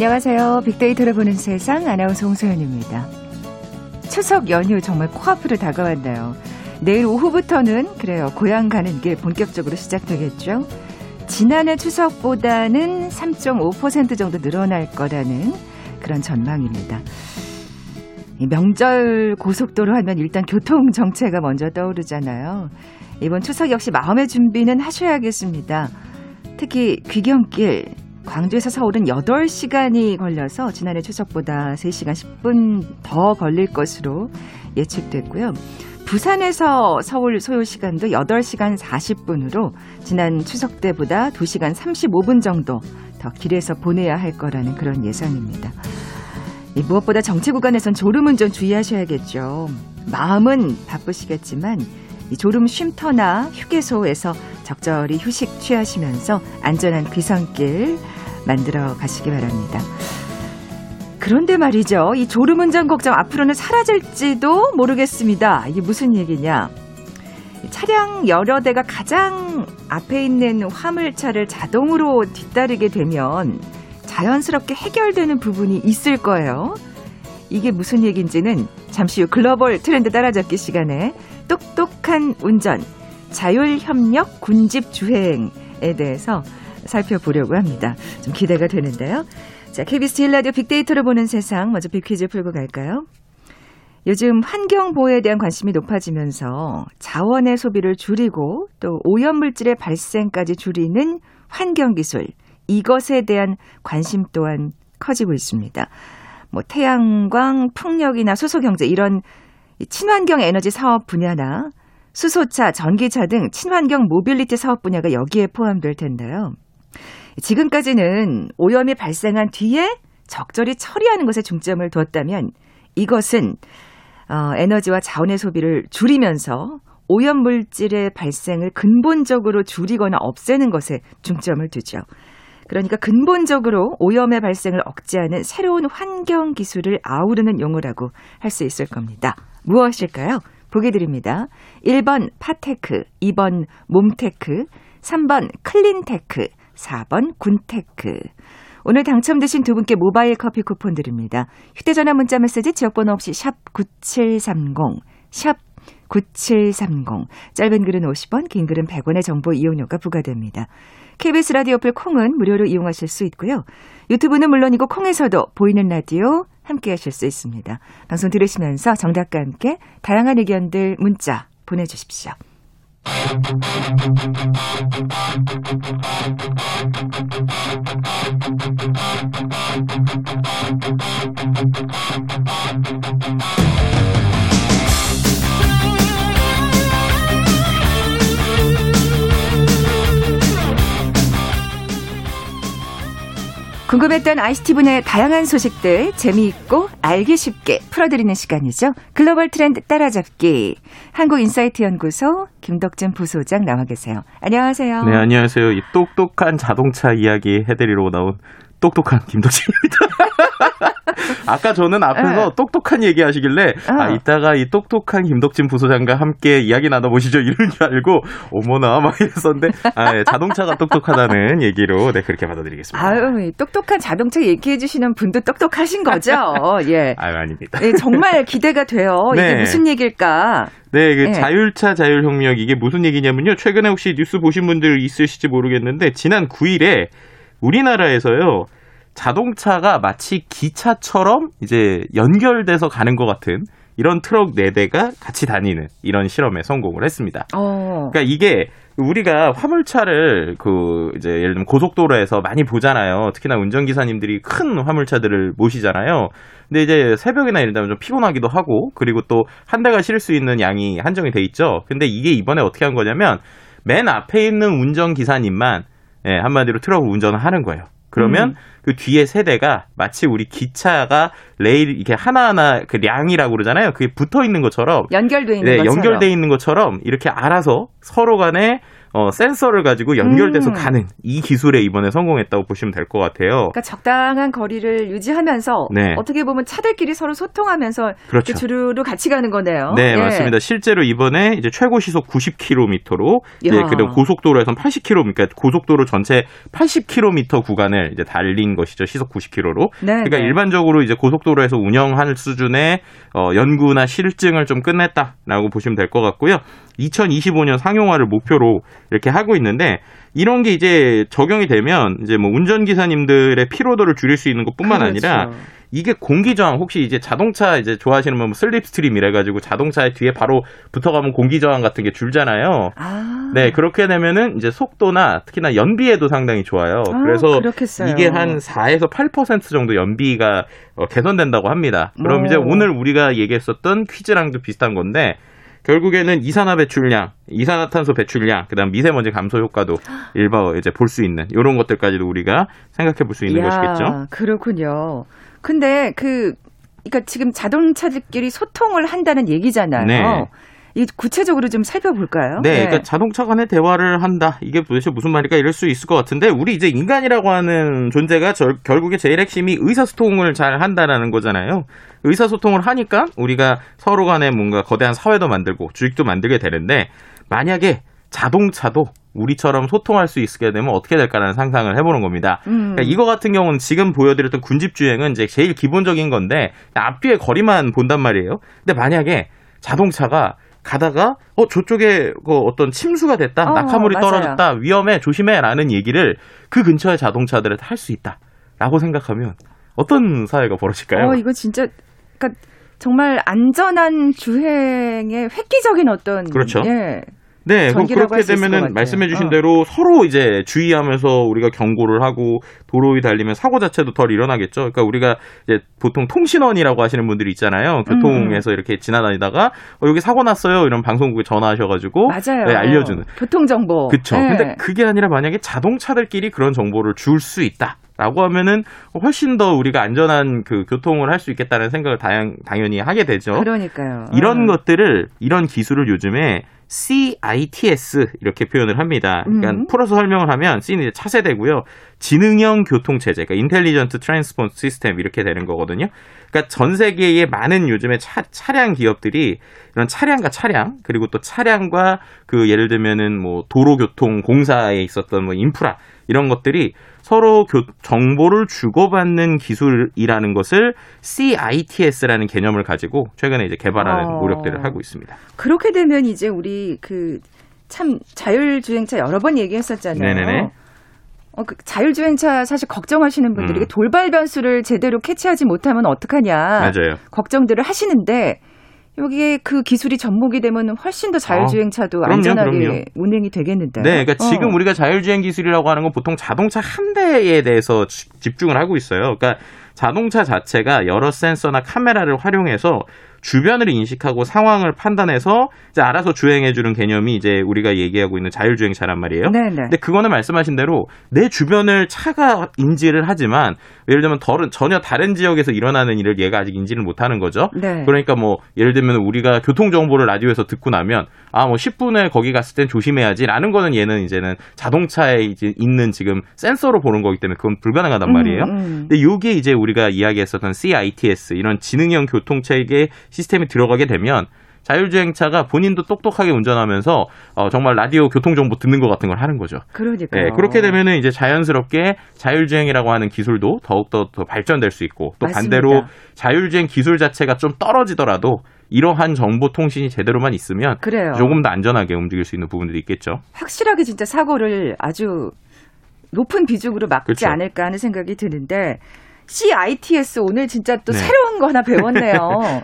안녕하세요. 빅데이터를 보는 세상 아나운서 홍소연입니다. 추석 연휴 정말 코앞으로 다가왔네요. 내일 오후부터는 그래요. 고향 가는 길 본격적으로 시작되겠죠. 지난해 추석보다는 3.5% 정도 늘어날 거라는 그런 전망입니다. 명절 고속도로 하면 일단 교통 정체가 먼저 떠오르잖아요. 이번 추석 역시 마음의 준비는 하셔야겠습니다. 특히 귀경길, 광주에서 서울은 8시간이 걸려서 지난해 추석보다 3시간 10분 더 걸릴 것으로 예측됐고요. 부산에서 서울 소요시간도 8시간 40분으로 지난 추석 때보다 2시간 35분 정도 더 길에서 보내야 할 거라는 그런 예상입니다. 무엇보다 정체 구간에선 졸음운전 주의하셔야겠죠. 마음은 바쁘시겠지만 이 졸음 쉼터나 휴게소에서 적절히 휴식 취하시면서 안전한 귀성길 만들어 가시기 바랍니다. 그런데 말이죠. 이 졸음운전 걱정 앞으로는 사라질지도 모르겠습니다. 이게 무슨 얘기냐. 차량 여러 대가 가장 앞에 있는 화물차를 자동으로 뒤따르게 되면 자연스럽게 해결되는 부분이 있을 거예요. 이게 무슨 얘기인지는 잠시 후 글로벌 트렌드 따라잡기 시간에 똑똑한 운전, 자율협력 군집주행에 대해서 살펴보려고 합니다. 좀 기대가 되는데요. 자, KBS 1라디오 빅데이터를 보는 세상, 먼저 빅퀴즈 풀고 갈까요? 요즘 환경보호에 대한 관심이 높아지면서 자원의 소비를 줄이고 또 오염물질의 발생까지 줄이는 환경기술, 이것에 대한 관심 또한 커지고 있습니다. 뭐 태양광, 풍력이나 수소경제 이런 친환경 에너지 사업 분야나 수소차, 전기차 등 친환경 모빌리티 사업 분야가 여기에 포함될 텐데요. 지금까지는 오염이 발생한 뒤에 적절히 처리하는 것에 중점을 두었다면 이것은 에너지와 자원의 소비를 줄이면서 오염물질의 발생을 근본적으로 줄이거나 없애는 것에 중점을 두죠. 그러니까 근본적으로 오염의 발생을 억제하는 새로운 환경 기술을 아우르는 용어라고 할 수 있을 겁니다. 무엇일까요? 보기 드립니다. 1번 파테크, 2번 몸테크, 3번 클린테크, 4번 군테크. 오늘 당첨되신 두 분께 모바일 커피 쿠폰 드립니다. 휴대전화 문자 메시지 지역번호 없이 샵 9730, 샵 9730. 짧은 글은 50원, 긴 글은 100원의 정보 이용료가 부과됩니다. KBS 라디오 어플 콩은 무료로 이용하실 수 있고요. 유튜브는 물론이고 콩에서도 보이는 라디오 함께하실 수 있습니다. 방송 들으시면서 정답과 함께 다양한 의견들 문자 보내주십시오. 궁금했던 ICT 분야의 다양한 소식들 재미있고 알기 쉽게 풀어드리는 시간이죠. 글로벌 트렌드 따라잡기. 한국인사이트연구소 김덕진 부소장 나와 계세요. 안녕하세요. 네, 안녕하세요. 이 똑똑한 자동차 이야기 해드리러 나온 똑똑한 김덕진입니다. 아까 저는 앞에서 똑똑한 얘기하시길래 이따가 이 똑똑한 김덕진 부소장과 함께 이야기 나눠보시죠 이런 줄 알고 어머나 막 이랬었는데 자동차가 똑똑하다는 얘기로 네 그렇게 받아들이겠습니다. 아유, 똑똑한 자동차 얘기해 주시는 분도 똑똑하신 거죠? 예. 아유, 아닙니다. 예, 정말 기대가 돼요. 네. 이게 무슨 얘기일까? 네, 그 네. 자율차 자율혁명 이게 무슨 얘기냐면요. 최근에 혹시 뉴스 보신 분들 있으실지 모르겠는데 지난 9일에 우리나라에서요. 자동차가 마치 기차처럼 이제 연결돼서 가는 것 같은 이런 트럭 4대가 같이 다니는 이런 실험에 성공을 했습니다. 그러니까 이게 우리가 화물차를 그 이제 예를 들면 고속도로에서 많이 보잖아요. 특히나 운전기사님들이 큰 화물차들을 모시잖아요. 근데 이제 새벽이나 이런 데는 좀 피곤하기도 하고 그리고 또 한 대가 실을 수 있는 양이 한정이 돼 있죠. 근데 이게 이번에 어떻게 한 거냐면 맨 앞에 있는 운전기사님만 예, 한마디로 트럭 운전을 하는 거예요. 그러면 그 뒤에 세대가 마치 우리 기차가 레일 이렇게 하나하나 그 량이라고 그러잖아요. 그게 붙어 있는 것처럼 연결돼 있는 것처럼 이렇게 알아서 서로 간에 센서를 가지고 연결돼서 가는 이 기술에 이번에 성공했다고 보시면 될 것 같아요. 그러니까 적당한 거리를 유지하면서 네. 어떻게 보면 차들끼리 서로 소통하면서 그렇죠. 주로 같이 가는 거네요. 네, 예. 맞습니다. 실제로 이번에 이제 최고 시속 90km로 이제 그리고 고속도로에선 80km, 그러니까 고속도로 전체 80km 구간을 이제 달린 것이죠. 시속 90km로. 네, 그러니까 네. 일반적으로 이제 고속도로에서 운영할 수준의 연구나 실증을 좀 끝냈다라고 보시면 될 것 같고요. 2025년 상용화를 목표로 이렇게 하고 있는데 이런 게 이제 적용이 되면 이제 뭐 운전기사님들의 피로도를 줄일 수 있는 것뿐만 그렇죠. 아니라 이게 공기저항, 혹시 이제 자동차 이제 좋아하시는 분 슬립스트림이라 가지고 자동차의 뒤에 바로 붙어가면 공기저항 같은 게 줄잖아요. 아. 네, 그렇게 되면은 이제 속도나 특히나 연비에도 상당히 좋아요. 아, 그래서 그렇겠어요. 이게 한 4에서 8% 정도 연비가 개선된다고 합니다. 그럼 이제 오늘 우리가 얘기했었던 퀴즈랑도 비슷한 건데 결국에는 이산화 배출량, 이산화탄소 배출량, 그다음 미세먼지 감소 효과도 일부 이제 볼 수 있는 이런 것들까지도 우리가 생각해 볼 수 있는 것이겠죠. 그렇군요. 근데 그러니까 지금 자동차들끼리 소통을 한다는 얘기잖아요. 네. 이 구체적으로 좀 살펴볼까요? 네, 그러니까 자동차 간의 대화를 한다. 이게 도대체 무슨 말일까 이럴 수 있을 것 같은데 우리 이제 인간이라고 하는 존재가 결국에 제일 핵심이 의사소통을 잘 한다라는 거잖아요. 의사소통을 하니까 우리가 서로 간에 뭔가 거대한 사회도 만들고 주식도 만들게 되는데 만약에 자동차도 우리처럼 소통할 수 있게 되면 어떻게 될까라는 상상을 해보는 겁니다. 그러니까 이거 같은 경우는 지금 보여드렸던 군집주행은 이제 제일 기본적인 건데 앞뒤의 거리만 본단 말이에요. 근데 만약에 자동차가 가다가 저쪽에 어떤 침수가 됐다, 낙하물이 맞아요. 떨어졌다, 위험해, 조심해라는 얘기를 그 근처의 자동차들한테 할 수 있다라고 생각하면 어떤 사회가 벌어질까요? 이거 진짜 그러니까 정말 안전한 주행의 획기적인 어떤 그렇죠. 예. 네, 그렇게 되면은 말씀해주신 대로 서로 이제 주의하면서 우리가 경고를 하고 도로에 달리면 사고 자체도 덜 일어나겠죠. 그러니까 우리가 이제 보통 통신원이라고 하시는 분들이 있잖아요. 교통에서 이렇게 지나다니다가 여기 사고 났어요. 이런 방송국에 전화하셔가지고 맞아요. 네, 알려주는 교통 정보. 그렇죠. 네. 근데 그게 아니라 만약에 자동차들끼리 그런 정보를 줄 수 있다. 라고 하면은 훨씬 더 우리가 안전한 그 교통을 할 수 있겠다는 생각을 당연히 하게 되죠. 그러니까요. 이런 것들을, 이런 기술을 요즘에 CITS 이렇게 표현을 합니다. 그러니까 풀어서 설명을 하면 C는 이제 차세대고요. 지능형 교통체제, 그러니까 인텔리전트 트랜스포트 시스템 이렇게 되는 거거든요. 그러니까 전 세계의 많은 요즘에 차량 기업들이 이런 차량과 차량, 그리고 또 차량과 그 예를 들면은 뭐 도로교통 공사에 있었던 뭐 인프라 이런 것들이 서로 정보를 주고받는 기술이라는 것을 CITS라는 개념을 가지고 최근에 이제 개발하는 노력들을 하고 있습니다. 그렇게 되면 이제 우리 그 참 자율주행차 여러 번 얘기했었잖아요. 네네네. 그 자율주행차 사실 걱정하시는 분들이 돌발 변수를 제대로 캐치하지 못하면 어떡하냐. 맞아요. 걱정들을 하시는데 여기에 그 기술이 접목이 되면 훨씬 더 자율주행차도 그럼요, 안전하게 그럼요. 운행이 되겠는데요. 네, 그러니까 지금 우리가 자율주행 기술이라고 하는 건 보통 자동차 한 대에 대해서 집중을 하고 있어요. 그러니까 자동차 자체가 여러 센서나 카메라를 활용해서 주변을 인식하고 상황을 판단해서 이제 알아서 주행해주는 개념이 이제 우리가 얘기하고 있는 자율주행차란 말이에요. 네네. 근데 그거는 말씀하신 대로 내 주변을 차가 인지를 하지만 예를 들면 전혀 다른 지역에서 일어나는 일을 얘가 아직 인지를 못하는 거죠. 네. 그러니까 뭐 예를 들면 우리가 교통정보를 라디오에서 듣고 나면 10분에 거기 갔을 땐 조심해야지라는 거는 얘는 이제는 자동차에 이제 있는 지금 센서로 보는 거기 때문에 그건 불가능하단 말이에요. 근데 요게 이제 우리가 이야기했었던 CITS 이런 지능형 교통체계 시스템이 들어가게 되면 자율주행차가 본인도 똑똑하게 운전하면서 정말 라디오 교통정보 듣는 것 같은 걸 하는 거죠. 그러니까요. 네, 그렇게 되면은 이제 자연스럽게 자율주행이라고 하는 기술도 더욱더 발전될 수 있고 또 맞습니다. 반대로 자율주행 기술 자체가 좀 떨어지더라도 이러한 정보통신이 제대로만 있으면 그래요. 조금 더 안전하게 움직일 수 있는 부분들이 있겠죠. 확실하게 진짜 사고를 아주 높은 비중으로 막지 그렇죠. 않을까 하는 생각이 드는데 CITS 오늘 진짜 또 네. 새로운 거 하나 배웠네요.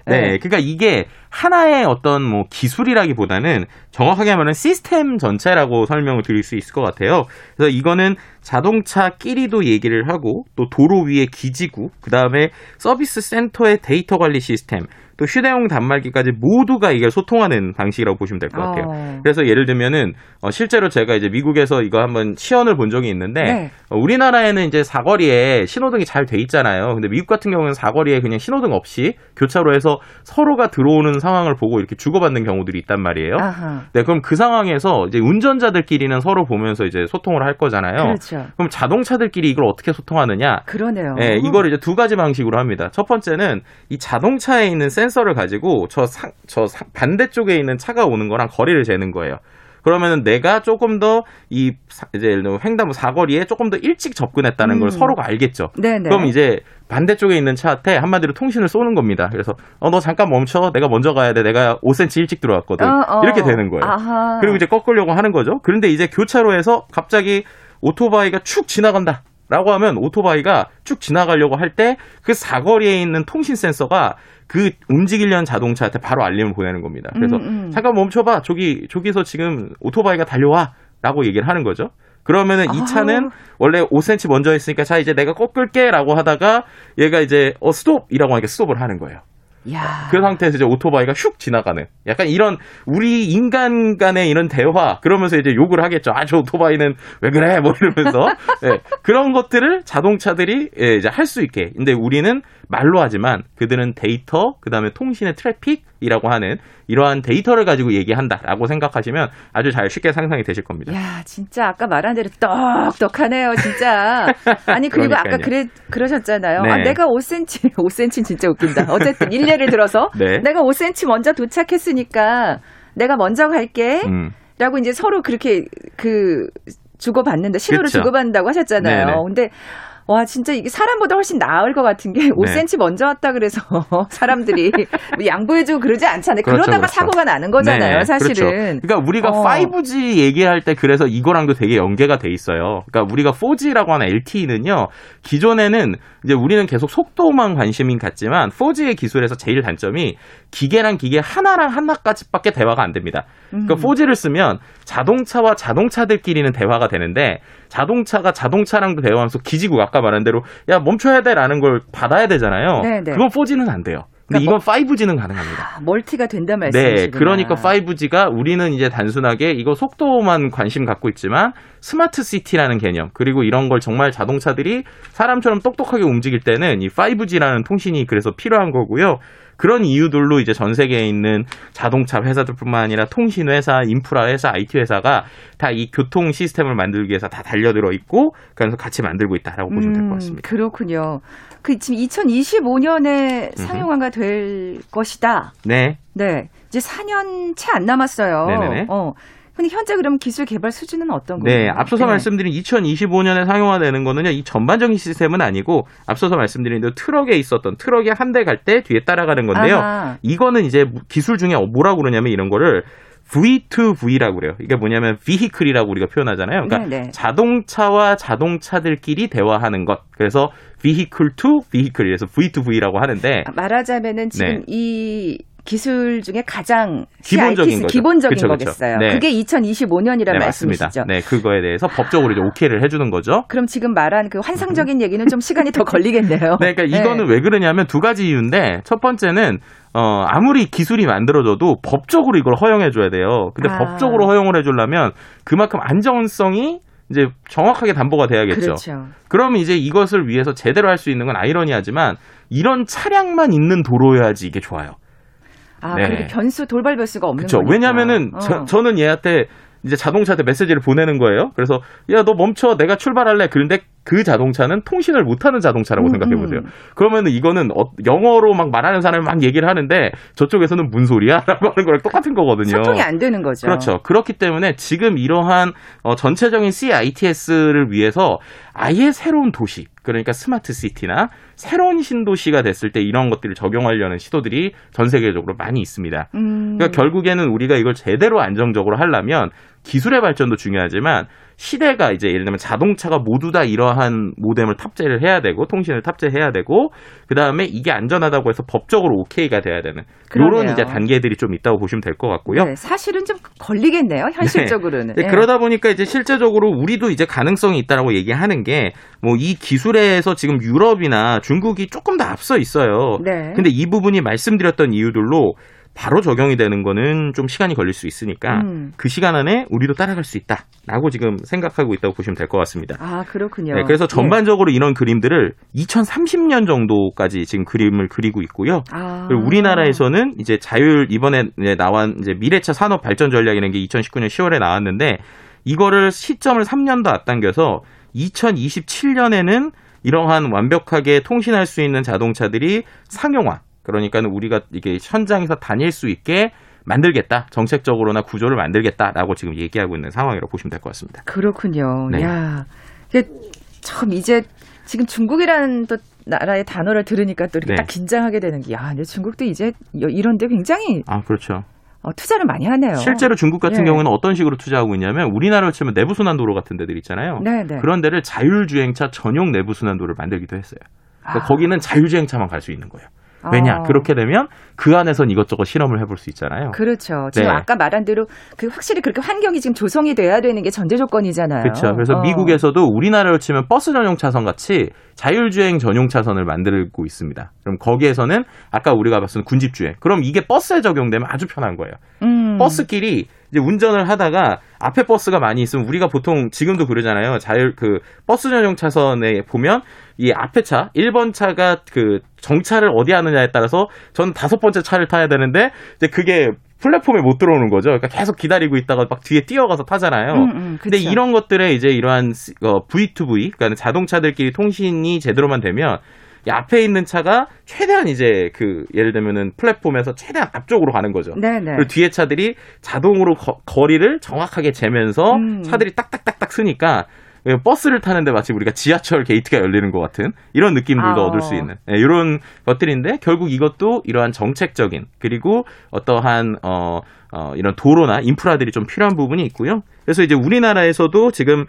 네. 네, 그러니까 이게 하나의 어떤 뭐 기술이라기보다는 정확하게 하면은 시스템 전체라고 설명을 드릴 수 있을 것 같아요. 그래서 이거는 자동차끼리도 얘기를 하고 또 도로 위에 기지구, 그다음에 서비스 센터의 데이터 관리 시스템, 또 휴대용 단말기까지 모두가 이걸 소통하는 방식이라고 보시면 될 것 같아요. 그래서 예를 들면은 실제로 제가 이제 미국에서 이거 한번 시연을 본 적이 있는데 네. 우리나라에는 이제 사거리에 신호등이 잘 돼 있잖아요. 근데 미국 같은 경우는 사거리에 그냥 신호등 없이 교차로에서 서로가 들어오는 상황을 보고 이렇게 주고받는 경우들이 있단 말이에요. 아하. 네, 그럼 그 상황에서 이제 운전자들끼리는 서로 보면서 이제 소통을 할 거잖아요. 그렇죠. 그럼 자동차들끼리 이걸 어떻게 소통하느냐? 그러네요. 네, 이걸 이제 두 가지 방식으로 합니다. 첫 번째는 이 자동차에 있는 센서를 가지고 저 반대쪽에 있는 차가 오는 거랑 거리를 재는 거예요. 그러면은 내가 조금 더 이 이제 예를 들면 횡단보 사거리에 조금 더 일찍 접근했다는 걸 서로가 알겠죠. 네네. 그럼 이제 반대쪽에 있는 차한테 한마디로 통신을 쏘는 겁니다. 그래서 너 잠깐 멈춰. 내가 먼저 가야 돼. 내가 5cm 일찍 들어왔거든. 이렇게 되는 거예요. 아하. 그리고 이제 꺾으려고 하는 거죠. 그런데 이제 교차로에서 갑자기 오토바이가 축 지나간다. 라고 하면 오토바이가 쭉 지나가려고 할 때 그 사거리에 있는 통신 센서가 그 움직이려는 자동차한테 바로 알림을 보내는 겁니다. 그래서 잠깐 멈춰봐. 저기서 지금 오토바이가 달려와라고 얘기를 하는 거죠. 그러면은 이 차는 원래 5cm 먼저 했으니까 자 이제 내가 꺾을게라고 하다가 얘가 이제 스톱이라고 하니까 스톱을 하는 거예요. 야. 그 상태에서 이제 오토바이가 슉 지나가는 약간 이런 우리 인간 간의 이런 대화 그러면서 이제 욕을 하겠죠. 아, 저 오토바이는 왜 그래? 뭐 이러면서 네, 그런 것들을 자동차들이 이제 할 수 있게. 근데 우리는 말로 하지만 그들은 데이터 그다음에 통신의 트래픽이라고 하는 이러한 데이터를 가지고 얘기한다라고 생각하시면 아주 잘 쉽게 상상이 되실 겁니다. 야, 진짜 아까 말한 대로 똑똑하네요, 진짜. 아니 그리고 그러니까요. 아까 그러셨잖아요. 네. 아, 내가 5cm 진짜 웃긴다. 어쨌든 일례를 들어서 네. 내가 5cm 먼저 도착했으니까 내가 먼저 갈게라고 이제 서로 그렇게 그 주고받는다 신호를 그쵸. 주고받는다고 하셨잖아요. 네네. 근데 와 진짜 이게 사람보다 훨씬 나을 것 같은 게 5cm 네. 먼저 왔다 그래서 사람들이 양보해주고 그러지 않잖아요. 그렇죠, 그러다가 그렇죠. 사고가 나는 거잖아요. 네, 사실은. 그렇죠. 그러니까 우리가 5G 얘기할 때 그래서 이거랑도 되게 연계가 돼 있어요. 그러니까 우리가 4G라고 하는 LTE는요. 기존에는 이제 우리는 계속 속도만 관심이 갔지만 4G의 기술에서 제일 단점이 기계랑 기계 하나랑 하나까지밖에 대화가 안 됩니다. 그러니까 4G를 쓰면 자동차와 자동차들끼리는 대화가 되는데 자동차가 자동차랑도 대화하면서 기지고 아까 말한 대로 야 멈춰야 돼라는 걸 받아야 되잖아요. 네네. 그건 4G는 안 돼요. 근데 이건 5G는 가능합니다. 멀티가 된다 말씀이시구나. 네, 그러니까 5G가 우리는 이제 단순하게 이거 속도만 관심 갖고 있지만 스마트 시티라는 개념 그리고 이런 걸 정말 자동차들이 사람처럼 똑똑하게 움직일 때는 이 5G라는 통신이 그래서 필요한 거고요. 그런 이유들로 이제 전 세계에 있는 자동차 회사들뿐만 아니라 통신 회사, 인프라 회사, IT 회사가 다 이 교통 시스템을 만들기 위해서 다 달려들어 있고 그래서 같이 만들고 있다라고 보시면 될 것 같습니다. 그렇군요. 그 지금 2025년에 상용화가 될 것이다. 네. 네. 이제 4년 채 안 남았어요. 네네네. 근데 현재 그럼 기술 개발 수준은 어떤 거예요? 네, 앞서서 말씀드린 2025년에 상용화되는 거는요, 이 전반적인 시스템은 아니고 앞서서 말씀드린 대로 트럭에 있었던 트럭이 한 대 갈 때 뒤에 따라가는 건데요. 아하. 이거는 이제 기술 중에 뭐라고 그러냐면 이런 거를 V2V라고 그래요. 이게 뭐냐면 vehicle이라고 우리가 표현하잖아요. 그러니까 네네. 자동차와 자동차들끼리 대화하는 것. 그래서 vehicle to vehicle. 그래서 V2V라고 하는데 말하자면은 지금 네. 이 기술 중에 가장 기본적인 CITS, 거죠. 기본적인 그쵸, 거겠어요. 네. 그게 2025년이라는 네, 말씀이시죠. 네, 그거에 대해서 법적으로 이제 오케이를 해주는 거죠. 그럼 지금 말한 그 환상적인 얘기는 좀 시간이 더 걸리겠네요. 네, 그러니까 이거는 왜 그러냐면 두 가지 이유인데 첫 번째는 아무리 기술이 만들어져도 법적으로 이걸 허용해줘야 돼요. 근데 법적으로 허용을 해주려면 그만큼 안전성이 이제 정확하게 담보가 돼야겠죠. 그렇죠. 그럼 이제 이것을 위해서 제대로 할 수 있는 건 아이러니하지만 이런 차량만 있는 도로여야지 이게 좋아요. 아, 네. 그리고 돌발 변수가 없는 거죠. 왜냐면은 저는 얘한테 이제 자동차한테 메시지를 보내는 거예요. 그래서 야, 너 멈춰. 내가 출발할래. 그런데 그 자동차는 통신을 못하는 자동차라고 생각해 보세요. 그러면은 이거는 영어로 막 말하는 사람이 막 얘기를 하는데 저쪽에서는 뭔 소리야라고 하는 거랑 똑같은 거거든요. 소통이 안 되는 거죠. 그렇죠. 그렇기 때문에 지금 이러한 전체적인 CITS를 위해서 아예 새로운 도시, 그러니까 스마트 시티나 새로운 신도시가 됐을 때 이런 것들을 적용하려는 시도들이 전 세계적으로 많이 있습니다. 그러니까 결국에는 우리가 이걸 제대로 안정적으로 하려면 기술의 발전도 중요하지만 시대가 이제 예를 들면 자동차가 모두 다 이러한 모뎀을 탑재를 해야 되고 통신을 탑재해야 되고 그다음에 이게 안전하다고 해서 법적으로 오케이가 돼야 되는 이런 이제 단계들이 좀 있다고 보시면 될 것 같고요. 네, 사실은 좀 걸리겠네요. 현실적으로는. 네. 네. 그러다 보니까 이제 실제적으로 우리도 이제 가능성이 있다라고 얘기하는 게 뭐 이 기술에서 지금 유럽이나 중국이 조금 더 앞서 있어요. 네. 근데 이 부분이 말씀드렸던 이유들로 바로 적용이 되는 거는 좀 시간이 걸릴 수 있으니까 그 시간 안에 우리도 따라갈 수 있다라고 지금 생각하고 있다고 보시면 될 것 같습니다. 아, 그렇군요. 네, 그래서 전반적으로 이런 그림들을 2030년 정도까지 지금 그림을 그리고 있고요. 아. 그리고 우리나라에서는 이제 자율 이번에 나온 이제 미래차 산업 발전 전략이라는 게 2019년 10월에 나왔는데 이거를 시점을 3년도 앞당겨서 2027년에는 이러한 완벽하게 통신할 수 있는 자동차들이 상용화 그러니까 우리가 이게 현장에서 다닐 수 있게 만들겠다. 정책적으로나 구조를 만들겠다라고 지금 얘기하고 있는 상황이라고 보시면 될 것 같습니다. 그렇군요. 네. 야, 참 이제 지금 중국이라는 또 나라의 단어를 들으니까 또 이렇게 네. 딱 긴장하게 되는 게 야, 근데 중국도 이제 이런데 굉장히 아, 그렇죠. 투자를 많이 하네요. 실제로 중국 같은 예. 경우는 어떤 식으로 투자하고 있냐면 우리나라로 치면 내부순환 도로 같은 데들 있잖아요. 네네. 그런 데를 자율주행차 전용 내부순환 도로를 만들기도 했어요. 그러니까 아. 거기는 자율주행차만 갈 수 있는 거예요. 왜냐? 그렇게 되면 그 안에선 이것저것 실험을 해볼 수 있잖아요. 그렇죠. 지금 네. 아까 말한 대로 그 확실히 그렇게 환경이 지금 조성이 돼야 되는 게 전제 조건이잖아요. 그렇죠. 그래서 미국에서도 우리나라로 치면 버스 전용 차선 같이 자율주행 전용 차선을 만들고 있습니다. 그럼 거기에서는 아까 우리가 봤던 군집주행. 그럼 이게 버스에 적용되면 아주 편한 거예요. 버스끼리 이제 운전을 하다가 앞에 버스가 많이 있으면 우리가 보통 지금도 그러잖아요. 그 버스 전용 차선에 보면 이 앞에 차, 1번 차가 그 정차를 어디 하느냐에 따라서 전 5번째 차를 타야 되는데 이제 그게 플랫폼에 못 들어오는 거죠. 그러니까 계속 기다리고 있다가 막 뒤에 뛰어가서 타잖아요. 근데 이런 것들에 이제 이러한 V2V, 그러니까 자동차들끼리 통신이 제대로만 되면 이 앞에 있는 차가 최대한 이제 그 예를 들면은 플랫폼에서 최대한 앞쪽으로 가는 거죠. 네네. 그리고 뒤에 차들이 자동으로 거리를 정확하게 재면서 차들이 딱딱딱딱 서니까 버스를 타는데 마치 우리가 지하철 게이트가 열리는 것 같은 이런 느낌들도 얻을 수 있는 네, 이런 것들인데 결국 이것도 이러한 정책적인 그리고 어떠한 이런 도로나 인프라들이 좀 필요한 부분이 있고요. 그래서 이제 우리나라에서도 지금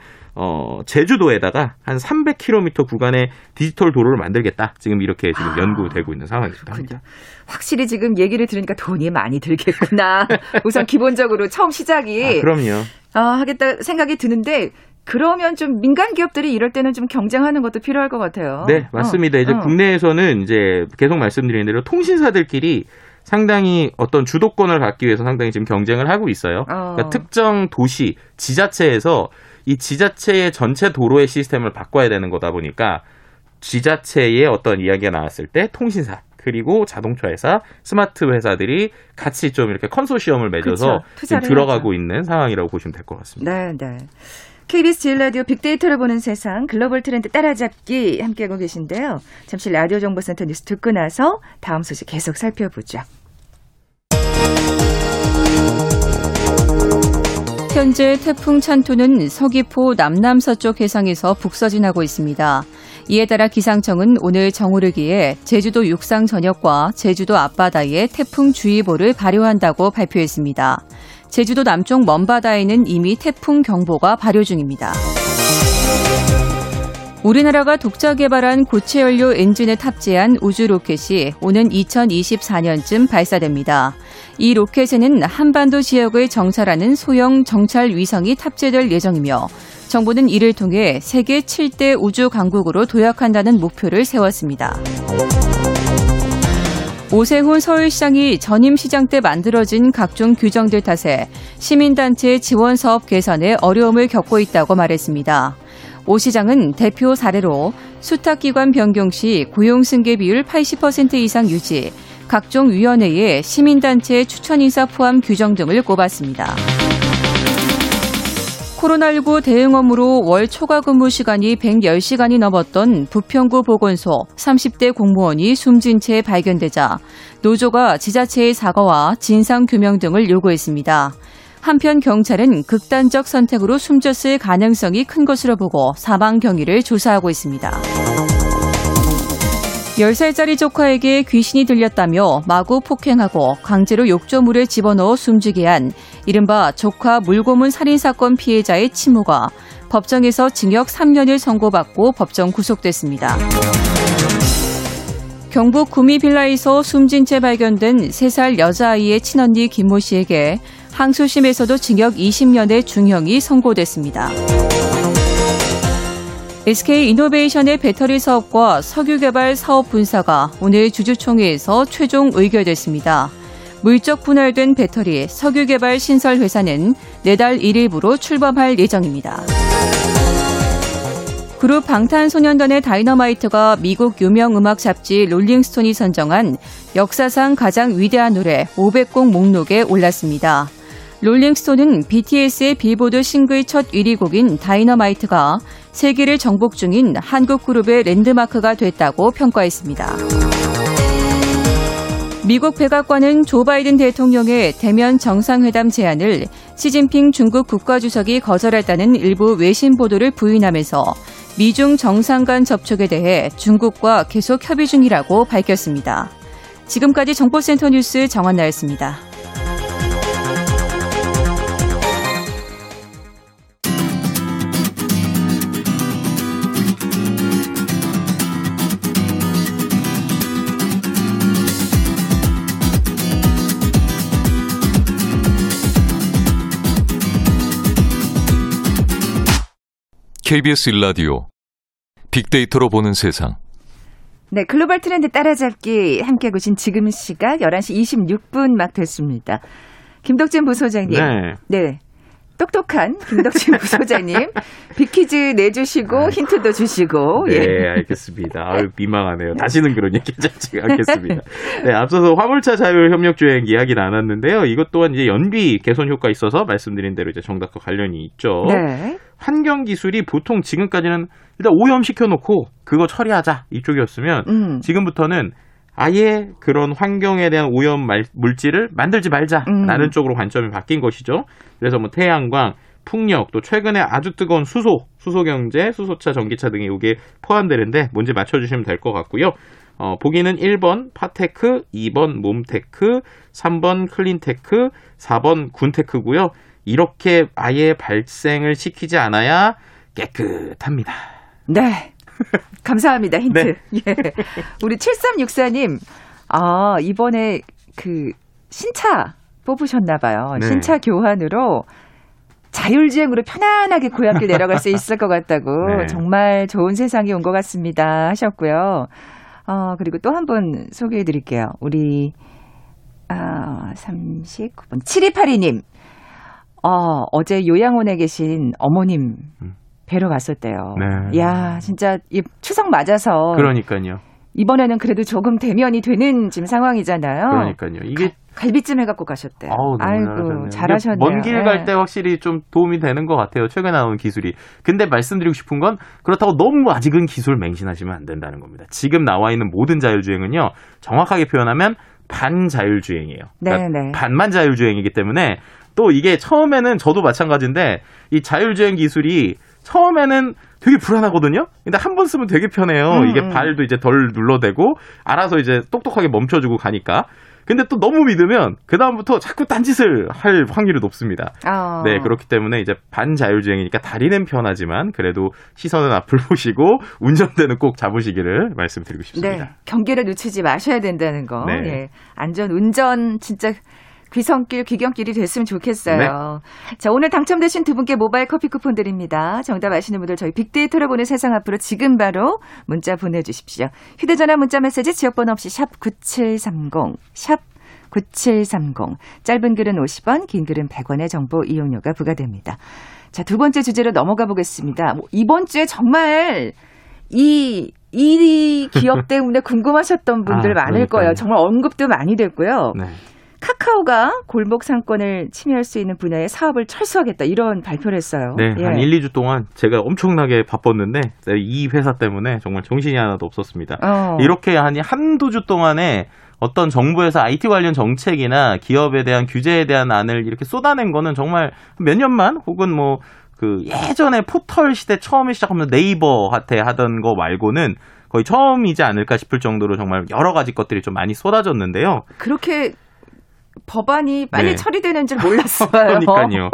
제주도에다가 한 300km 구간의 디지털 도로를 만들겠다. 지금 이렇게 지금 연구되고 있는 상황입니다. 그렇군요. 확실히 지금 얘기를 들으니까 돈이 많이 들겠구나. 우선 기본적으로 처음 시작이 그럼요. 하겠다 생각이 드는데 그러면 좀 민간 기업들이 이럴 때는 좀 경쟁하는 것도 필요할 것 같아요. 네, 맞습니다. 이제 국내에서는 이제 계속 말씀드리는 대로 통신사들끼리 상당히 어떤 주도권을 갖기 위해서 상당히 지금 경쟁을 하고 있어요. 그러니까 특정 도시, 지자체에서 이 지자체의 전체 도로의 시스템을 바꿔야 되는 거다 보니까 지자체의 어떤 이야기가 나왔을 때 통신사 그리고 자동차 회사, 스마트 회사들이 같이 좀 이렇게 컨소시엄을 맺어서 지금 들어가고 있는 상황이라고 보시면 될 것 같습니다. 네, 네. KBS 제일 라디오 빅데이터를 보는 세상 글로벌 트렌드 따라잡기 함께하고 계신데요. 잠시 라디오 정보센터 뉴스 듣고 나서 다음 소식 계속 살펴보죠. 현재 태풍 찬투는 서귀포 남남서쪽 해상에서 북서진하고 있습니다. 이에 따라 기상청은 오늘 정오르기에 제주도 육상 전역과 제주도 앞바다에 태풍주의보를 발효한다고 발표했습니다. 제주도 남쪽 먼바다에는 이미 태풍 경보가 발효 중입니다. 우리나라가 독자 개발한 고체연료 엔진에 탑재한 우주 로켓이 오는 2024년쯤 발사됩니다. 이 로켓에는 한반도 지역을 정찰하는 소형 정찰 위성이 탑재될 예정이며 정부는 이를 통해 세계 7대 우주 강국으로 도약한다는 목표를 세웠습니다. 오세훈 서울시장이 전임시장 때 만들어진 각종 규정들 탓에 시민단체 지원사업 개선에 어려움을 겪고 있다고 말했습니다. 오 시장은 대표 사례로 수탁기관 변경 시 고용승계 비율 80% 이상 유지, 각종 위원회에 시민단체 추천인사 포함 규정 등을 꼽았습니다. 코로나19 대응업무로 월 초과 근무 시간이 110시간이 넘었던 부평구 보건소 30대 공무원이 숨진 채 발견되자 노조가 지자체의 사과와 진상규명 등을 요구했습니다. 한편 경찰은 극단적 선택으로 숨졌을 가능성이 큰 것으로 보고 사망 경위를 조사하고 있습니다. 10살짜리 조카에게 귀신이 들렸다며 마구 폭행하고 강제로 욕조물에 집어넣어 숨지게 한 이른바 조카 물고문 살인사건 피해자의 친모가 법정에서 징역 3년을 선고받고 법정 구속됐습니다. 경북 구미 빌라에서 숨진 채 발견된 3살 여자아이의 친언니 김모 씨에게 항소심에서도 징역 20년의 중형이 선고됐습니다. SK이노베이션의 배터리 사업과 석유개발 사업 분사가 오늘 주주총회에서 최종 의결됐습니다. 물적 분할된 배터리 석유개발 신설 회사는 내달 1일부로 출범할 예정입니다. 그룹 방탄소년단의 다이너마이트가 미국 유명 음악 잡지 롤링스톤이 선정한 역사상 가장 위대한 노래 500곡 목록에 올랐습니다. 롤링스톤은 BTS의 빌보드 싱글 첫 1위 곡인 다이너마이트가 세계를 정복 중인 한국 그룹의 랜드마크가 됐다고 평가했습니다. 미국 백악관은 조 바이든 대통령의 대면 정상회담 제안을 시진핑 중국 국가주석이 거절했다는 일부 외신 보도를 부인하면서 미중 정상 간 접촉에 대해 중국과 계속 협의 중이라고 밝혔습니다. 지금까지 정보센터 뉴스 정한나였습니다. KBS 1라디오 빅데이터로 보는 세상. 네, 글로벌 트렌드 따라잡기 함께하고 계신 지금 시각 11시 26분 막 됐습니다. 김덕진 부소장님. 네. 똑똑한 김덕진 부소장님. 빅퀴즈 내주시고 힌트도 주시고. 예. 네, 알겠습니다. 아유, 민망하네요. 다시는 그런 얘기 하지 않겠습니다. 네, 앞서서 화물차 자율협력주행 이야기 나눴는데요. 이것 또한 이제 연비 개선 효과 있어서 말씀드린 대로 이제 정답과 관련이 있죠. 네. 환경기술이 보통 지금까지는 일단 오염시켜놓고 그거 처리하자 이쪽이었으면 지금부터는 아예 그런 환경에 대한 오염 물질을 만들지 말자라는 쪽으로 관점이 바뀐 것이죠. 그래서 뭐 태양광, 풍력, 또 최근에 아주 뜨거운 수소경제, 수소차, 전기차 등이 이게 포함되는데 뭔지 맞춰주시면 될 것 같고요. 보기는 1번 파테크, 2번 몸테크, 3번 클린테크, 4번 군테크고요. 이렇게 아예 발생을 시키지 않아야 깨끗합니다. 네. 감사합니다. 힌트. 네. 예. 우리 7364님, 이번에 그 신차 뽑으셨나봐요. 네. 신차 교환으로 자율주행으로 편안하게 고향길 내려갈 수 있을 것 같다고. 네. 정말 좋은 세상이 온 것 같습니다. 하셨고요. 그리고 또 한 분 소개해 드릴게요. 우리, 39번. 7282님. 어제 요양원에 계신 어머님 뵈러 갔었대요. 네. 야, 진짜 이 추석 맞아서. 그러니까요. 이번에는 그래도 조금 대면이 되는 지금 상황이잖아요. 그러니까요. 이게 갈비찜 해갖고 가셨대요. 아이고, 잘하셨네요. 먼 길 갈 때 확실히 좀 도움이 되는 것 같아요. 최근에 나온 기술이. 근데 말씀드리고 싶은 건 그렇다고 너무 아직은 기술 맹신하시면 안 된다는 겁니다. 지금 나와 있는 모든 자율주행은요. 정확하게 표현하면 반자율주행이에요. 그러니까 네네. 반만 자율주행이기 때문에. 또 이게 처음에는 저도 마찬가지인데 이 자율주행 기술이 처음에는 되게 불안하거든요. 근데 한 번 쓰면 되게 편해요. 이게 발도 이제 덜 눌러대고 알아서 이제 똑똑하게 멈춰주고 가니까. 근데 또 너무 믿으면 그다음부터 자꾸 딴짓을 할 확률이 높습니다. 네, 그렇기 때문에 이제 반자율주행이니까 다리는 편하지만 그래도 시선은 앞을 보시고 운전대는 꼭 잡으시기를 말씀드리고 싶습니다. 네, 경계를 놓치지 마셔야 된다는 거. 네. 예, 안전 운전 진짜... 귀성길, 귀경길이 됐으면 좋겠어요. 네. 자, 오늘 당첨되신 두 분께 모바일 커피 쿠폰 드립니다. 정답 아시는 분들 저희 빅데이터로 보는 세상 앞으로 지금 바로 문자 보내주십시오. 휴대전화 문자 메시지 지역번호 없이 샵 9730, 샵 9730. 짧은 글은 50원, 긴 글은 100원의 정보 이용료가 부과됩니다. 자, 두 번째 주제로 넘어가 보겠습니다. 이번 주에 정말 이 기업 때문에 궁금하셨던 분들 많을 거예요. 정말 언급도 많이 됐고요. 네. 카카오가 골목 상권을 침해할 수 있는 분야의 사업을 철수하겠다 이런 발표를 했어요. 네, 예. 한 1, 2주 동안 제가 엄청나게 바빴는데 이 회사 때문에 정말 정신이 하나도 없었습니다. 이렇게 한두 주 동안에 어떤 정부에서 IT 관련 정책이나 기업에 대한 규제에 대한 안을 이렇게 쏟아낸 거는 정말 몇 년만 혹은 뭐 그 예전에 포털 시대 처음에 시작하면서 네이버한테 하던 거 말고는 거의 처음이지 않을까 싶을 정도로 정말 여러 가지 것들이 좀 많이 쏟아졌는데요. 그렇게 법안이 빨리 네. 처리되는 줄 몰랐어요. 그러니까요.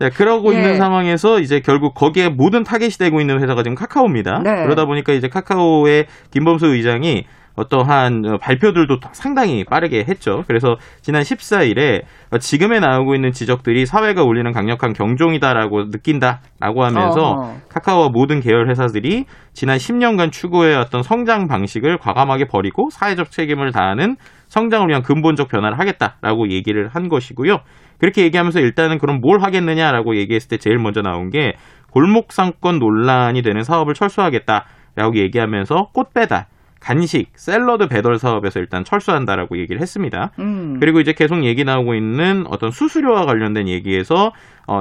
자, 그러고 예. 있는 상황에서 이제 결국 거기에 모든 타겟이 되고 있는 회사가 지금 카카오입니다. 네. 그러다 보니까 이제 카카오의 김범수 의장이 어떠한 발표들도 상당히 빠르게 했죠. 그래서 지난 14일에 지금에 나오고 있는 지적들이 사회가 올리는 강력한 경종이다라고 느낀다라고 하면서 카카오와 모든 계열 회사들이 지난 10년간 추구해왔던 성장 방식을 과감하게 버리고 사회적 책임을 다하는 성장을 위한 근본적 변화를 하겠다라고 얘기를 한 것이고요. 그렇게 얘기하면서 일단은 그럼 뭘 하겠느냐라고 얘기했을 때 제일 먼저 나온 게 골목상권 논란이 되는 사업을 철수하겠다라고 얘기하면서 꽃 배달, 간식, 샐러드 배달 사업에서 일단 철수한다라고 얘기를 했습니다. 그리고 이제 계속 얘기 나오고 있는 어떤 수수료와 관련된 얘기에서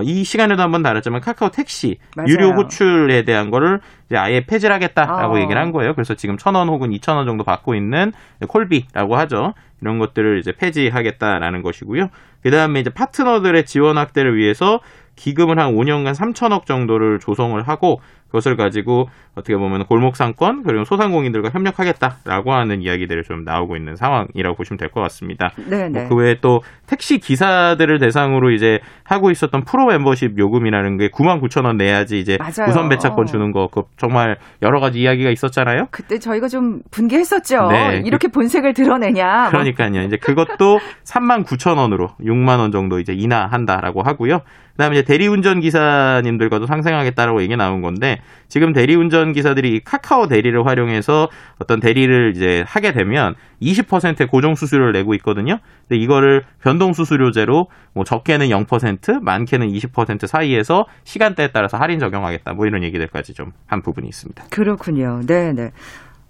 이 시간에도 한번 다뤘지만 카카오 택시 맞아요. 유료 호출에 대한 거를 이제 아예 폐지를 하겠다라고 얘기를 한 거예요. 그래서 지금 1,000원 혹은 2,000원 정도 받고 있는 콜비라고 하죠. 이런 것들을 이제 폐지하겠다라는 것이고요. 그다음에 이제 파트너들의 지원 확대를 위해서 기금을 한 5년간 3천억 정도를 조성을 하고 그것을 가지고 어떻게 보면 골목상권 그리고 소상공인들과 협력하겠다라고 하는 이야기들이 좀 나오고 있는 상황이라고 보시면 될 것 같습니다. 뭐 그 외에 또 택시 기사들을 대상으로 이제 하고 있었던 프로 멤버십 요금이라는 게 99,000원 내야지 이제 맞아요. 우선 배차권 주는 거 정말 여러 가지 이야기가 있었잖아요. 그때 저희가 좀 분개했었죠. 네. 이렇게 본색을 드러내냐. 그러니까요. 이제 그것도 39,000원으로 6만 원 정도 이제 인하한다라고 하고요. 그다음에 이제 대리운전 기사님들과도 상생하겠다라고 얘기 나온 건데. 지금 대리운전 기사들이 카카오 대리를 활용해서 어떤 대리를 이제 하게 되면 20%의 고정 수수료를 내고 있거든요. 근데 이거를 변동 수수료제로 뭐 적게는 0%, 많게는 20% 사이에서 시간대에 따라서 할인 적용하겠다. 뭐 이런 얘기들까지 좀 한 부분이 있습니다. 그렇군요. 네네.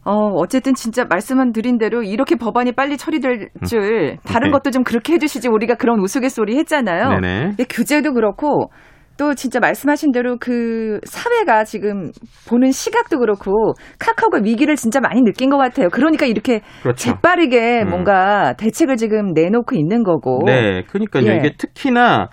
어쨌든 진짜 말씀만 드린 대로 이렇게 법안이 빨리 처리될 줄 다른 네. 것도 좀 그렇게 해주시지 우리가 그런 우스갯소리 했잖아요. 네네. 근데 규제도 그렇고. 또 진짜 말씀하신 대로 그 사회가 지금 보는 시각도 그렇고 카카오가 위기를 진짜 많이 느낀 것 같아요. 그러니까 이렇게 그렇죠. 재빠르게 뭔가 대책을 지금 내놓고 있는 거고. 네, 그러니까요. 예. 이게 특히나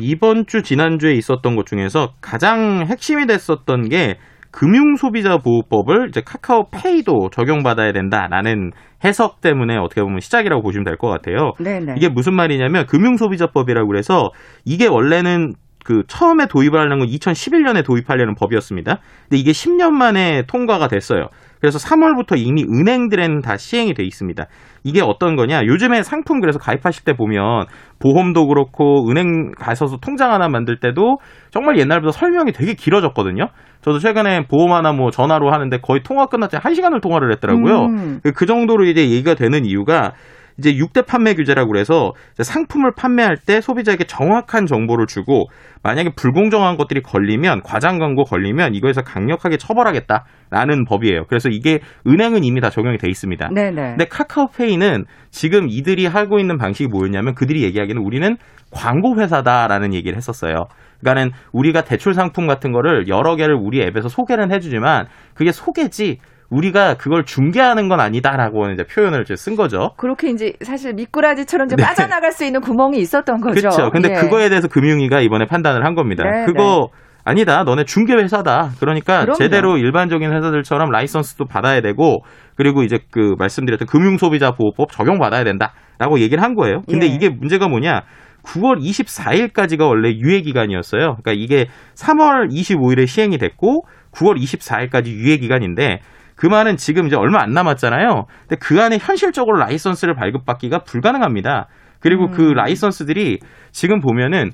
이번 주 지난주에 있었던 것 중에서 가장 핵심이 됐었던 게 금융소비자보호법을 이제 카카오페이도 적용받아야 된다라는 해석 때문에 어떻게 보면 시작이라고 보시면 될 것 같아요. 네네. 이게 무슨 말이냐면 금융소비자법이라고 해서 이게 원래는 그 처음에 도입을 하려는 건 2011년에 도입하려는 법이었습니다. 근데 이게 10년 만에 통과가 됐어요. 그래서 3월부터 이미 은행들에는 다 시행이 돼 있습니다. 이게 어떤 거냐? 요즘에 상품 그래서 가입하실 때 보면 보험도 그렇고 은행 가서 통장 하나 만들 때도 정말 옛날보다 설명이 되게 길어졌거든요. 저도 최근에 보험 하나 뭐 전화로 하는데 거의 통화 끝날 때 1시간을 통화를 했더라고요. 그 정도로 이제 얘기가 되는 이유가 이제 6대 판매 규제라고 그래서 상품을 판매할 때 소비자에게 정확한 정보를 주고 만약에 불공정한 것들이 걸리면 과장 광고 걸리면 이거에서 강력하게 처벌하겠다라는 법이에요. 그래서 이게 은행은 이미 다 적용이 돼 있습니다. 네네. 근데 카카오페이는 지금 이들이 하고 있는 방식이 뭐였냐면 그들이 얘기하기는 우리는 광고 회사다라는 얘기를 했었어요. 그러니까는 우리가 대출 상품 같은 거를 여러 개를 우리 앱에서 소개는 해주지만 그게 소개지. 우리가 그걸 중개하는 건 아니다라고 이제 표현을 이제 쓴 거죠. 그렇게 이제 사실 미꾸라지처럼 네. 빠져나갈 수 있는 구멍이 있었던 거죠. 그렇죠. 근데 예. 그거에 대해서 금융위가 이번에 판단을 한 겁니다. 네, 그거 네. 아니다. 너네 중개회사다. 그러니까 그럼요. 제대로 일반적인 회사들처럼 라이선스도 받아야 되고 그리고 이제 그 말씀드렸던 금융소비자보호법 적용받아야 된다라고 얘기를 한 거예요. 근데 예. 이게 문제가 뭐냐. 9월 24일까지가 원래 유예기간이었어요. 그러니까 이게 3월 25일에 시행이 됐고 9월 24일까지 유예기간인데 그 말은 지금 이제 얼마 안 남았잖아요. 근데 그 안에 현실적으로 라이선스를 발급받기가 불가능합니다. 그리고 그 라이선스들이 지금 보면은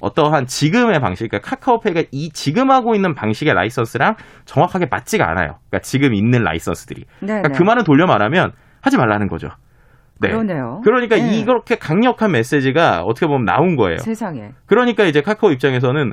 어떠한 지금의 방식, 그러니까 카카오페이가 이 지금 하고 있는 방식의 라이선스랑 정확하게 맞지가 않아요. 그러니까 지금 있는 라이선스들이. 그러니까 그 말은 돌려 말하면 하지 말라는 거죠. 네. 그러네요. 그러니까 네. 이렇게 강력한 메시지가 어떻게 보면 나온 거예요. 세상에. 그러니까 이제 카카오 입장에서는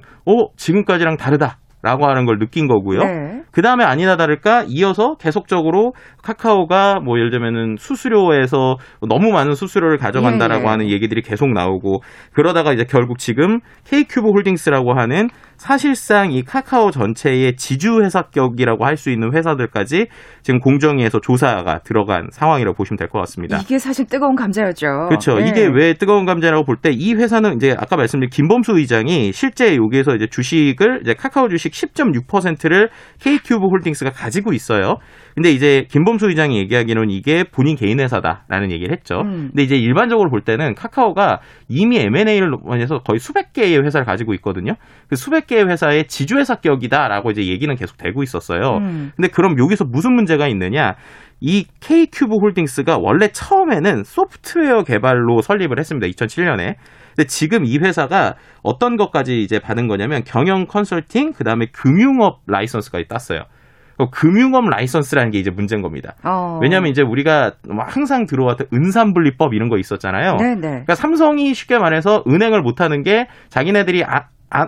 지금까지랑 다르다. 라고 하는 걸 느낀 거고요. 네. 그다음에 아니나 다를까 이어서 계속적으로 카카오가 뭐 예를 들면은 수수료에서 너무 많은 수수료를 가져간다라고 네. 하는 얘기들이 계속 나오고 그러다가 이제 결국 지금 K큐브 홀딩스라고 하는 사실상 이 카카오 전체의 지주회사격이라고 할 수 있는 회사들까지 지금 공정위에서 조사가 들어간 상황이라고 보시면 될 것 같습니다. 이게 사실 뜨거운 감자였죠. 그렇죠. 네. 이게 왜 뜨거운 감자라고 볼 때 이 회사는 이제 아까 말씀드린 김범수 의장이 실제 여기에서 이제 주식을 이제 카카오 주식 10.6%를 K큐브 홀딩스가 가지고 있어요. 근데 이제 김범수 의장이 얘기하기로는 이게 본인 개인 회사다라는 얘기를 했죠. 근데 이제 일반적으로 볼 때는 카카오가 이미 M&A를 해서 거의 수백 개의 회사를 가지고 있거든요. 그 수백 개의 회사의 지주회사격이다라고 이제 얘기는 계속 되고 있었어요. 근데 그럼 여기서 무슨 문제가 있느냐? 이 K큐브 홀딩스가 원래 처음에는 소프트웨어 개발로 설립을 했습니다. 2007년에. 근데 지금 이 회사가 어떤 것까지 이제 받은 거냐면 경영 컨설팅, 그다음에 금융업 라이선스까지 땄어요. 금융업 라이선스라는 게 이제 문제인 겁니다. 왜냐하면 이제 우리가 항상 들어왔던 은산분리법 이런 거 있었잖아요. 네네. 그러니까 삼성이 쉽게 말해서 은행을 못하는 게 자기네들이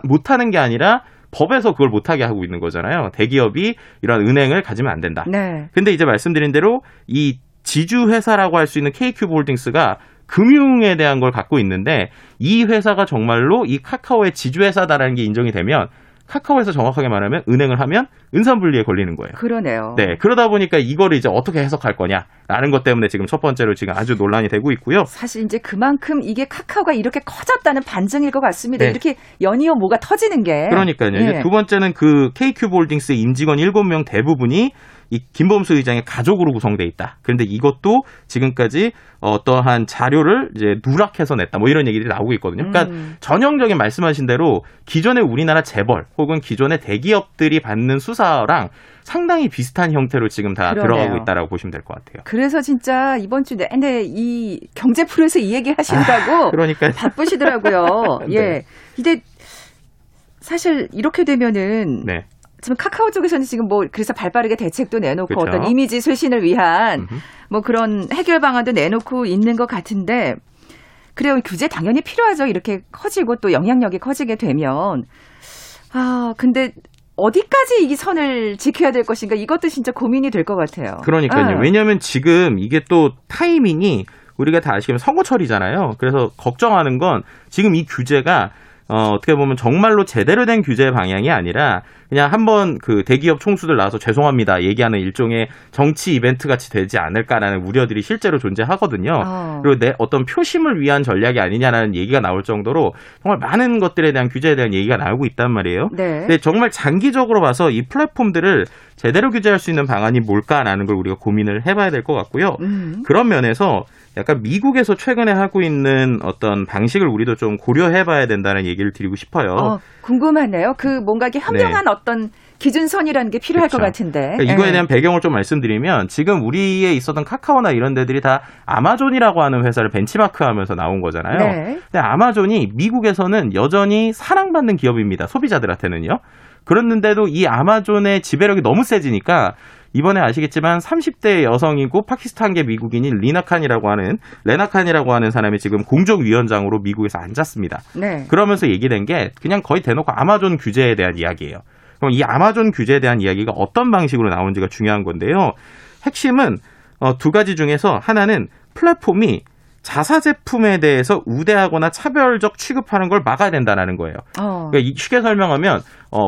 못하는 게 아니라 법에서 그걸 못하게 하고 있는 거잖아요. 대기업이 이런 은행을 가지면 안 된다. 네. 근데 이제 말씀드린 대로 이 지주회사라고 할 수 있는 K큐브 홀딩스가 금융에 대한 걸 갖고 있는데 이 회사가 정말로 이 카카오의 지주회사다라는 게 인정이 되면 카카오에서 정확하게 말하면 은행을 하면 은산분리에 걸리는 거예요. 그러네요. 네, 그러다 보니까 이거를 이제 어떻게 해석할 거냐라는 것 때문에 지금 첫 번째로 지금 아주 논란이 되고 있고요. 사실 이제 그만큼 이게 카카오가 이렇게 커졌다는 반증일 것 같습니다. 네. 이렇게 연이어 뭐가 터지는 게. 그러니까요. 네. 이제 두 번째는 그 K큐브 홀딩스 임직원 7명 대부분이 이 김범수 의장의 가족으로 구성돼 있다. 그런데 이것도 지금까지 어떠한 자료를 이제 누락해서 냈다. 뭐 이런 얘기들이 나오고 있거든요. 그러니까 전형적인 말씀하신 대로 기존의 우리나라 재벌 혹은 기존의 대기업들이 받는 수사랑 상당히 비슷한 형태로 지금 다 그러네요. 들어가고 있다라고 보시면 될 것 같아요. 그래서 진짜 이번 주 내내 이 경제 프로에서 이 얘기 하신다고 그러니까 바쁘시더라고요. 네. 예, 근데 사실 이렇게 되면은. 네. 지금 카카오 쪽에서는 지금 뭐 그래서 발빠르게 대책도 내놓고 그쵸? 어떤 이미지 쇄신을 위한 뭐 그런 해결 방안도 내놓고 있는 것 같은데 그래요. 규제 당연히 필요하죠. 이렇게 커지고 또 영향력이 커지게 되면 아 근데 어디까지 이 선을 지켜야 될 것인가 이것도 진짜 고민이 될 것 같아요. 그러니까요. 아. 왜냐하면 지금 이게 또 타이밍이 우리가 다 아시겠지만 선거철이잖아요. 그래서 걱정하는 건 지금 이 규제가 어떻게 보면 정말로 제대로 된 규제 방향이 아니라 그냥 한번 그 대기업 총수들 나와서 죄송합니다 얘기하는 일종의 정치 이벤트 같이 되지 않을까라는 우려들이 실제로 존재하거든요. 그리고 내 어떤 표심을 위한 전략이 아니냐라는 얘기가 나올 정도로 정말 많은 것들에 대한 규제에 대한 얘기가 나오고 있단 말이에요. 네. 근데 정말 장기적으로 봐서 이 플랫폼들을 제대로 규제할 수 있는 방안이 뭘까라는 걸 우리가 고민을 해봐야 될 것 같고요. 그런 면에서 약간 미국에서 최근에 하고 있는 어떤 방식을 우리도 좀 고려해봐야 된다는 얘기를 드리고 싶어요. 궁금하네요. 그 뭔가 이게 현명한 네. 어떤 기준선이라는 게 필요할 그렇죠. 것 같은데. 그러니까 이거에 대한 배경을 좀 말씀드리면 지금 우리에 있었던 카카오나 이런 데들이 다 아마존이라고 하는 회사를 벤치마크하면서 나온 거잖아요. 네. 근데 아마존이 미국에서는 여전히 사랑받는 기업입니다. 소비자들한테는요. 그랬는데도 이 아마존의 지배력이 너무 세지니까 이번에 아시겠지만 30대 여성이고 파키스탄계 미국인인 레나 칸이라고 하는 사람이 지금 공정위원장으로 미국에서 앉았습니다. 네. 그러면서 얘기된 게 그냥 거의 대놓고 아마존 규제에 대한 이야기예요. 그럼 이 아마존 규제에 대한 이야기가 어떤 방식으로 나오는지가 중요한 건데요. 핵심은 두 가지 중에서 하나는 플랫폼이 자사 제품에 대해서 우대하거나 차별적 취급하는 걸 막아야 된다는 거예요. 그러니까 쉽게 설명하면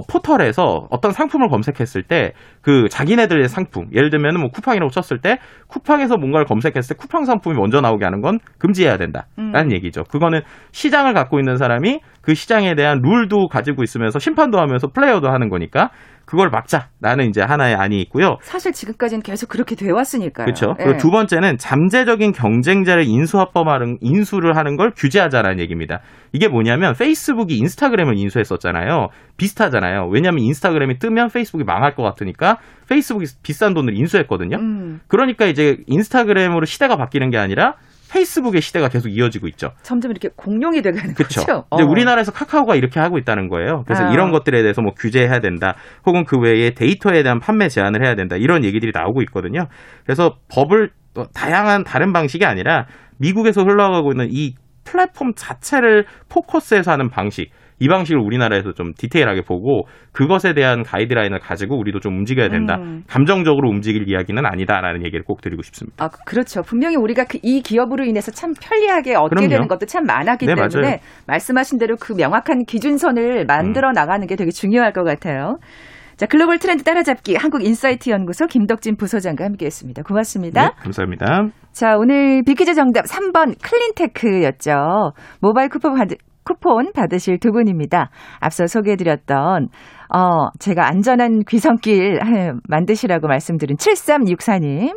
포털에서 어떤 상품을 검색했을 때 그 자기네들의 상품, 예를 들면 뭐 쿠팡이라고 쳤을 때 쿠팡에서 뭔가를 검색했을 때 쿠팡 상품이 먼저 나오게 하는 건 금지해야 된다라는 얘기죠. 그거는 시장을 갖고 있는 사람이 그 시장에 대한 룰도 가지고 있으면서 심판도 하면서 플레이어도 하는 거니까 그걸 막자라는 이제 하나의 안이 있고요. 사실 지금까지는 계속 그렇게 돼 왔으니까요. 그렇죠. 예. 그리고 두 번째는 잠재적인 경쟁자를 인수를 하는 걸 규제하자라는 얘기입니다. 이게 뭐냐면 페이스북이 인스타그램을 인수했었잖아요. 비슷하잖아요. 왜냐하면 인스타그램이 뜨면 페이스북이 망할 것 같으니까 페이스북이 비싼 돈을 인수했거든요. 그러니까 이제 인스타그램으로 시대가 바뀌는 게 아니라 페이스북의 시대가 계속 이어지고 있죠. 점점 이렇게 공룡이 되는 그쵸? 거죠. 이제 우리나라에서 카카오가 이렇게 하고 있다는 거예요. 그래서 이런 것들에 대해서 뭐 규제해야 된다. 혹은 그 외에 데이터에 대한 판매 제한을 해야 된다. 이런 얘기들이 나오고 있거든요. 그래서 법을 또 다양한 다른 방식이 아니라 미국에서 흘러가고 있는 이 플랫폼 자체를 포커스해서 하는 방식. 이 방식을 우리나라에서 좀 디테일하게 보고 그것에 대한 가이드라인을 가지고 우리도 좀 움직여야 된다. 감정적으로 움직일 이야기는 아니다라는 얘기를 꼭 드리고 싶습니다. 아, 그렇죠. 분명히 우리가 이 기업으로 인해서 참 편리하게 얻게 그럼요. 되는 것도 참 많았기 네, 때문에 맞아요. 말씀하신 대로 그 명확한 기준선을 만들어 나가는 게 되게 중요할 것 같아요. 자, 글로벌 트렌드 따라잡기 한국인사이트연구소 김덕진 부소장과 함께했습니다. 고맙습니다. 네, 감사합니다. 자, 오늘 빅퀴즈 정답 3번 클린테크였죠. 모바일 쿠폰 쿠폰 받으실 두 분입니다. 앞서 소개해드렸던 제가 안전한 귀성길 만드시라고 말씀드린 7364님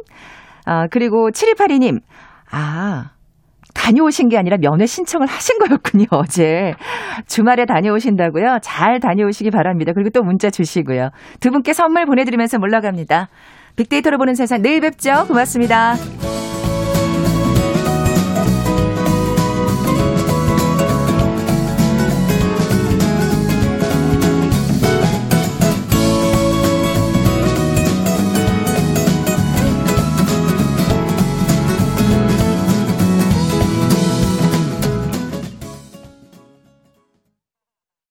그리고 7282님 다녀오신 게 아니라 면회 신청을 하신 거였군요. 어제 주말에 다녀오신다고요. 잘 다녀오시기 바랍니다. 그리고 또 문자 주시고요. 두 분께 선물 보내드리면서 물러갑니다. 빅데이터로 보는 세상 내일 뵙죠. 고맙습니다.